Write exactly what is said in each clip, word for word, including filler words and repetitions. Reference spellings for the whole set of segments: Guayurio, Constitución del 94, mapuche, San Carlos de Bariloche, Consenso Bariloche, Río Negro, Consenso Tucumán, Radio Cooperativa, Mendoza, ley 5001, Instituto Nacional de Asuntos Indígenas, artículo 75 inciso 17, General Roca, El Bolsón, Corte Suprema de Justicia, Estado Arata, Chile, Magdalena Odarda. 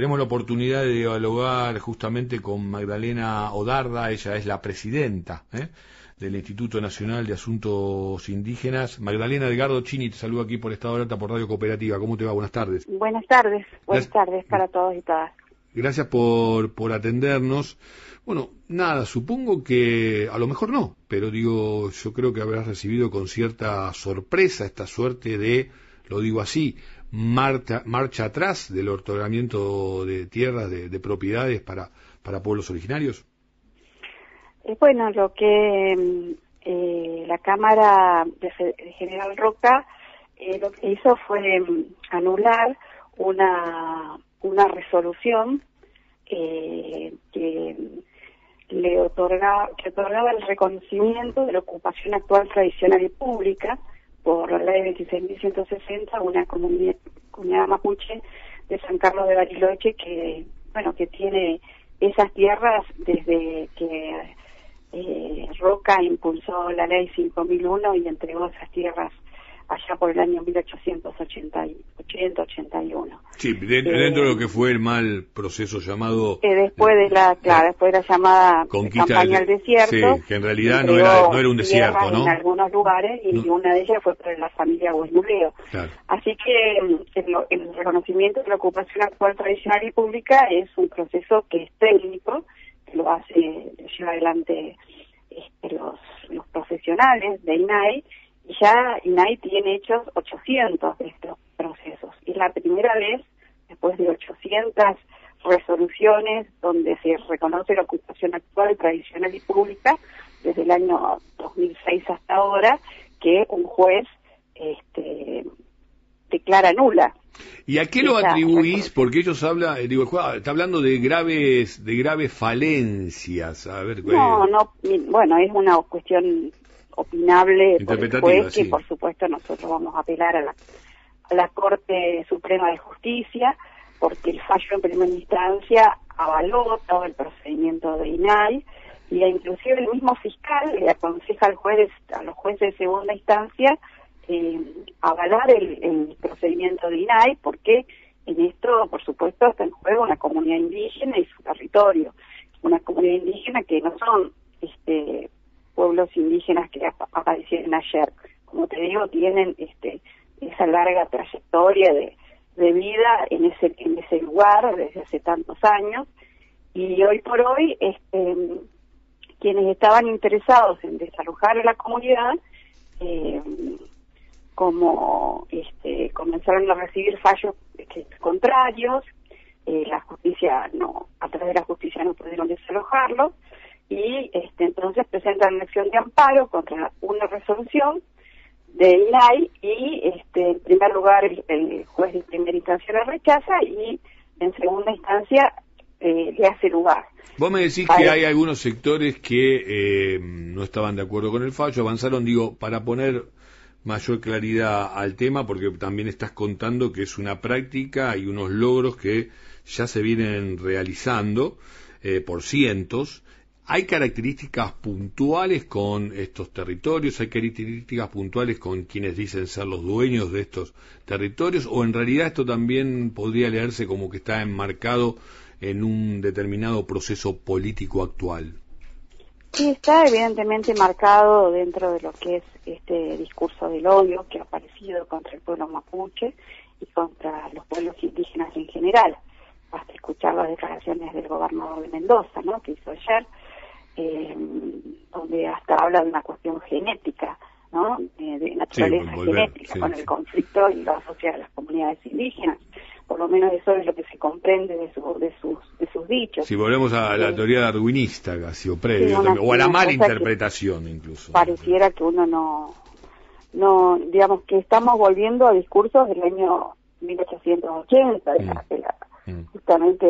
Tenemos la oportunidad de dialogar justamente con Magdalena Odarda, ella es la presidenta ¿eh? del Instituto Nacional de Asuntos Indígenas. Magdalena, Edgardo Chini te saluda aquí por Estado Arata, por Radio Cooperativa. ¿Cómo te va? Buenas tardes. Buenas tardes, buenas Gracias. tardes para todos y todas. Gracias por, por atendernos. Bueno, nada, supongo que, a lo mejor no, pero digo, yo creo que habrás recibido con cierta sorpresa esta suerte de, lo digo así, marcha, marcha atrás del otorgamiento de tierras, de, de propiedades para, para pueblos originarios. Eh, bueno, lo que eh, la Cámara de General Roca eh, lo que hizo fue anular una, una resolución eh, que le otorga, que otorgaba el reconocimiento de la ocupación actual tradicional y pública por la ley veintiséis mil ciento sesenta, una comunidad, comunidad mapuche de San Carlos de Bariloche que, bueno, que tiene esas tierras desde que eh, Roca impulsó la ley cinco mil uno y entregó esas tierras allá por el año mil ochocientos ochenta y uno. Sí, dentro, eh, dentro de lo que fue el mal proceso llamado... Eh, después de la, claro, después de la llamada conquista campaña al desierto. Sí, que en realidad no era, no era un desierto, ¿no? En algunos lugares, y no. una de ellas fue por la familia Guayurio. Claro. Así que el, el reconocimiento de la ocupación actual tradicional y pública es un proceso que es técnico, que lo hace, lleva adelante este, los, los profesionales de I N A I, ya I N A I tiene hechos ochocientos de estos procesos. Es la primera vez, después de ochocientas resoluciones, donde se reconoce la ocupación actual, tradicional y pública, desde el año dos mil seis hasta ahora, que un juez este, declara nula. ¿Y a qué lo atribuís? Porque ellos hablan, digo, el juez está hablando de graves, de graves falencias. A ver, no, no, bueno, es una cuestión opinable por el juez, sí. Que por supuesto nosotros vamos a apelar a la, a la Corte Suprema de Justicia, porque el fallo en primera instancia avaló todo el procedimiento de I N A I, y inclusive el mismo fiscal le aconseja al juez, a los jueces de segunda instancia eh, avalar el, el procedimiento de I N A I, porque en esto por supuesto está en juego una comunidad indígena y su territorio, una comunidad indígena que no son este pueblos indígenas que ap- aparecieron ayer. Como te digo, tienen este, esa larga trayectoria de, de vida en ese, en ese lugar desde hace tantos años, y hoy por hoy este, quienes estaban interesados en desalojar a la comunidad, eh, como este, comenzaron a recibir fallos este, contrarios, eh, la justicia no, a través de la justicia no pudieron desalojarlos, y este, entonces presentan una acción de amparo contra una resolución de I N A I, y este, en primer lugar el, el juez de primera instancia la rechaza, y en segunda instancia eh, le hace lugar. Vos me decís ¿Vale? que hay algunos sectores que eh, no estaban de acuerdo con el fallo, avanzaron, digo, para poner mayor claridad al tema, porque también estás contando que es una práctica y unos logros que ya se vienen realizando eh, por cientos. ¿Hay características puntuales con estos territorios? ¿Hay características puntuales con quienes dicen ser los dueños de estos territorios? ¿O en realidad esto también podría leerse como que está enmarcado en un determinado proceso político actual? Sí, está evidentemente marcado dentro de lo que es este discurso del odio que ha aparecido contra el pueblo mapuche y contra los pueblos indígenas en general. Hasta escuchar las declaraciones del gobernador de Mendoza, ¿no?, que hizo ayer, Eh, donde hasta habla de una cuestión genética, ¿no?, eh, de naturaleza sí, genética, sí, con sí. el conflicto y lo asocia a las comunidades indígenas. Por lo menos eso es lo que se comprende de, su, de, sus, de sus dichos. Si volvemos a la eh, teoría darwinista casi, o previo, sí, o a la mala interpretación incluso. Pareciera que uno no, no, digamos que estamos volviendo a discursos del año mil ochocientos ochenta, de la, de la, mm. justamente...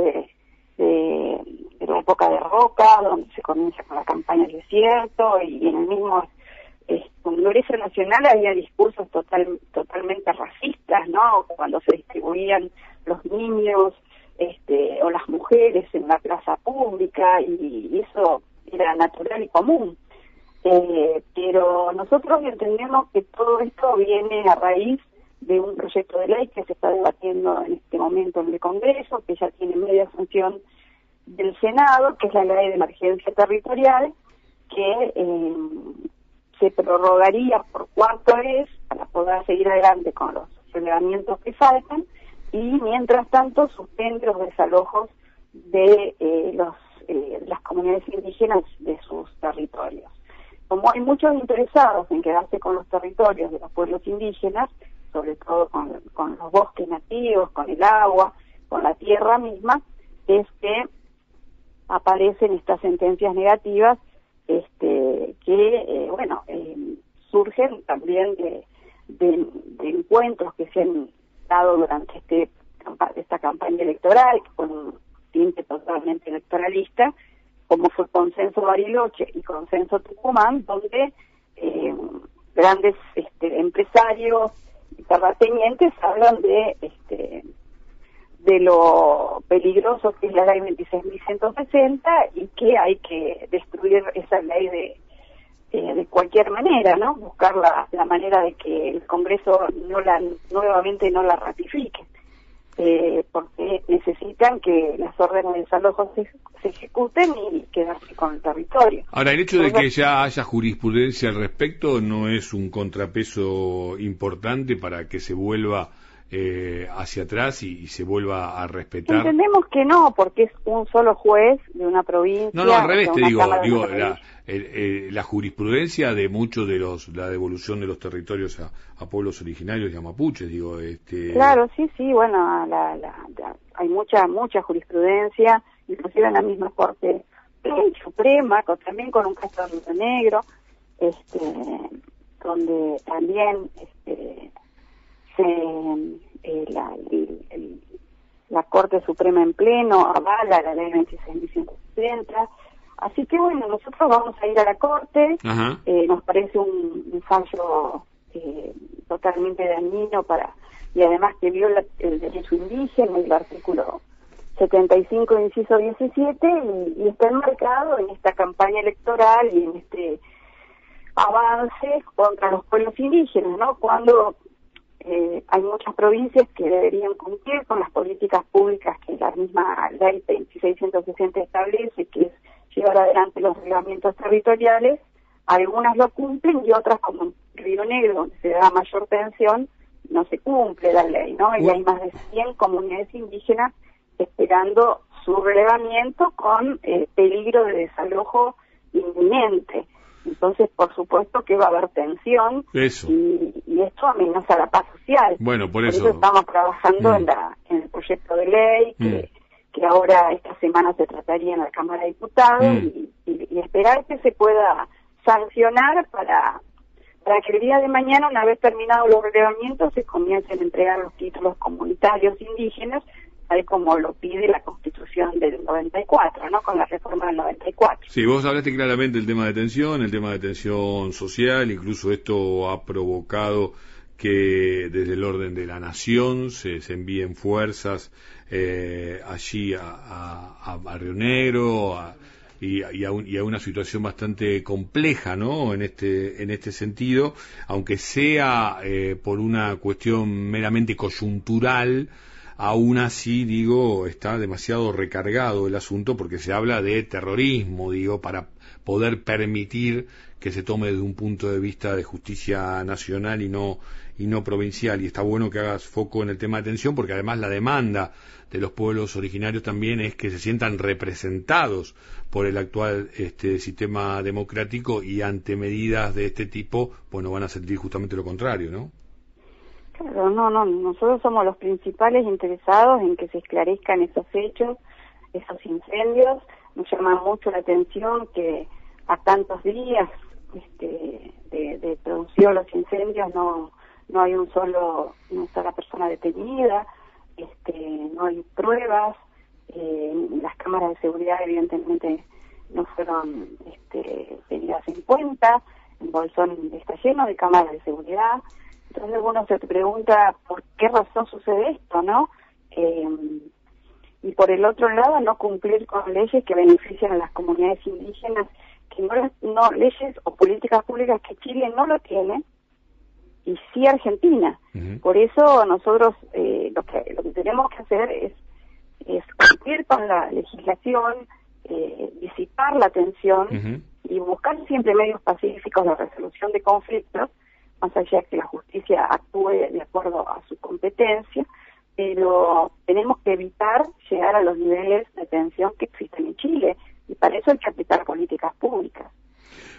De, de la época de Roca, donde se comienza con la campaña del desierto, y en el mismo eh, Congreso Nacional había discursos total, totalmente racistas, ¿no?, cuando se distribuían los niños este, o las mujeres en la plaza pública, y, y eso era natural y común. Eh, pero nosotros entendemos que todo esto viene a raíz de un proyecto de ley que se está debatiendo en este momento en el Congreso, que ya tiene de asunción del Senado, que es la ley de emergencia territorial, que eh, se prorrogaría por cuarta vez para poder seguir adelante con los relevamientos que faltan, y mientras tanto suspende los desalojos de eh, los eh, las comunidades indígenas de sus territorios. Como hay muchos interesados en quedarse con los territorios de los pueblos indígenas, sobre todo con, con los bosques nativos, con el agua, con la tierra misma, es que aparecen estas sentencias negativas este, que, eh, bueno, eh, surgen también de, de, de encuentros que se han dado durante este esta campaña electoral, con un tinte totalmente electoralista, como fue Consenso Bariloche y Consenso Tucumán, donde eh, grandes este, empresarios y terratenientes hablan de este de lo peligroso que es la ley veintiséis mil ciento sesenta y que hay que destruir esa ley de eh, de cualquier manera, ¿no? Buscar la, la manera de que el Congreso no la nuevamente no la ratifique, eh, porque necesitan que las órdenes de desalojo se, se ejecuten y quedarse con el territorio. Ahora, el hecho de Entonces, que ya haya jurisprudencia al respecto no es un contrapeso importante para que se vuelva Eh, hacia atrás y, y se vuelva a respetar. Entendemos que no, porque es un solo juez de una provincia. No, no, al revés, te digo, digo la, eh, eh, la jurisprudencia de muchos de los, la devolución de los territorios a, a pueblos originarios y a mapuches, digo. Este... Claro, sí, sí, bueno, la, la, la, hay mucha, mucha jurisprudencia, inclusive en la misma Corte Suprema, con, también con un caso de Río Negro, este, donde también... Este, Eh, eh, la, el, el, la Corte Suprema en pleno avala la ley veintiséis mil ciento sesenta, así que bueno, nosotros vamos a ir a la Corte. Eh, nos parece un, un fallo eh, totalmente dañino para, y además que viola el derecho indígena, el artículo setenta y cinco inciso diecisiete, y, y está enmarcado en esta campaña electoral y en este avance contra los pueblos indígenas, ¿no? Cuando Eh, hay muchas provincias que deberían cumplir con las políticas públicas que la misma ley veintiséis mil ciento sesenta establece, que es llevar adelante los reglamentos territoriales. Algunas lo cumplen y otras, como Río Negro, donde se da mayor tensión, no se cumple la ley, ¿no? Y hay más de cien comunidades indígenas esperando su relevamiento con eh, peligro de desalojo inminente. Entonces, por supuesto que va a haber tensión y, y esto amenaza la paz social. Bueno, por eso, por eso estamos trabajando mm. en, la, en el proyecto de ley que, mm. que ahora esta semana se trataría en la Cámara de Diputados mm. y, y, y esperar que se pueda sancionar para, para que el día de mañana, una vez terminados los relevamientos, se comiencen a entregar los títulos comunitarios indígenas, tal como lo pide la Constitución del noventa y cuatro, ¿no? Con la reforma del noventa y cuatro. Sí, vos hablaste claramente del tema de tensión, el tema de tensión social, incluso esto ha provocado que desde el orden de la nación se, se envíen fuerzas eh, allí a, a, a Río Negro a, y, y, a un, y a una situación bastante compleja, ¿no? En este, en este sentido, aunque sea eh, por una cuestión meramente coyuntural. Aún así, digo, está demasiado recargado el asunto porque se habla de terrorismo, digo, para poder permitir que se tome desde un punto de vista de justicia nacional y no y no provincial. Y está bueno que hagas foco en el tema de atención porque además la demanda de los pueblos originarios también es que se sientan representados por el actual este sistema democrático y ante medidas de este tipo, bueno, van a sentir justamente lo contrario, ¿no? Claro, no, no, nosotros somos los principales interesados en que se esclarezcan esos hechos, esos incendios. Nos llama mucho la atención que a tantos días este, de, de producidos los incendios no no hay un solo, una sola persona detenida, este, no hay pruebas, eh, las cámaras de seguridad evidentemente no fueron este, tenidas en cuenta, el Bolsón está lleno de cámaras de seguridad. Entonces uno se pregunta por qué razón sucede esto, ¿no? Eh, y por el otro lado, no cumplir con leyes que benefician a las comunidades indígenas, que no, no leyes o políticas públicas que Chile no lo tiene, y sí Argentina. Uh-huh. Por eso nosotros eh, lo que lo que tenemos que hacer es es cumplir con la legislación, eh, disipar la tensión uh-huh. y buscar siempre medios pacíficos de resolución de conflictos, más allá que la justicia actúe de acuerdo a su competencia, pero tenemos que evitar llegar a los niveles de tensión que existen en Chile, y para eso hay que aplicar políticas públicas.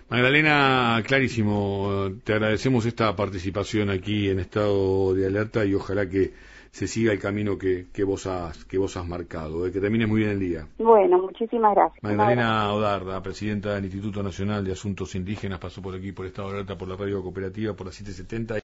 Magdalena, clarísimo, te agradecemos esta participación aquí en Estado de Alerta y ojalá que se siga el camino que, que vos has que vos has marcado, eh, que termines muy bien el día. Bueno, muchísimas gracias. Magdalena Odarda, presidenta del Instituto Nacional de Asuntos Indígenas, pasó por aquí por Estado de Alerta, por la Radio Cooperativa, por la siete setenta.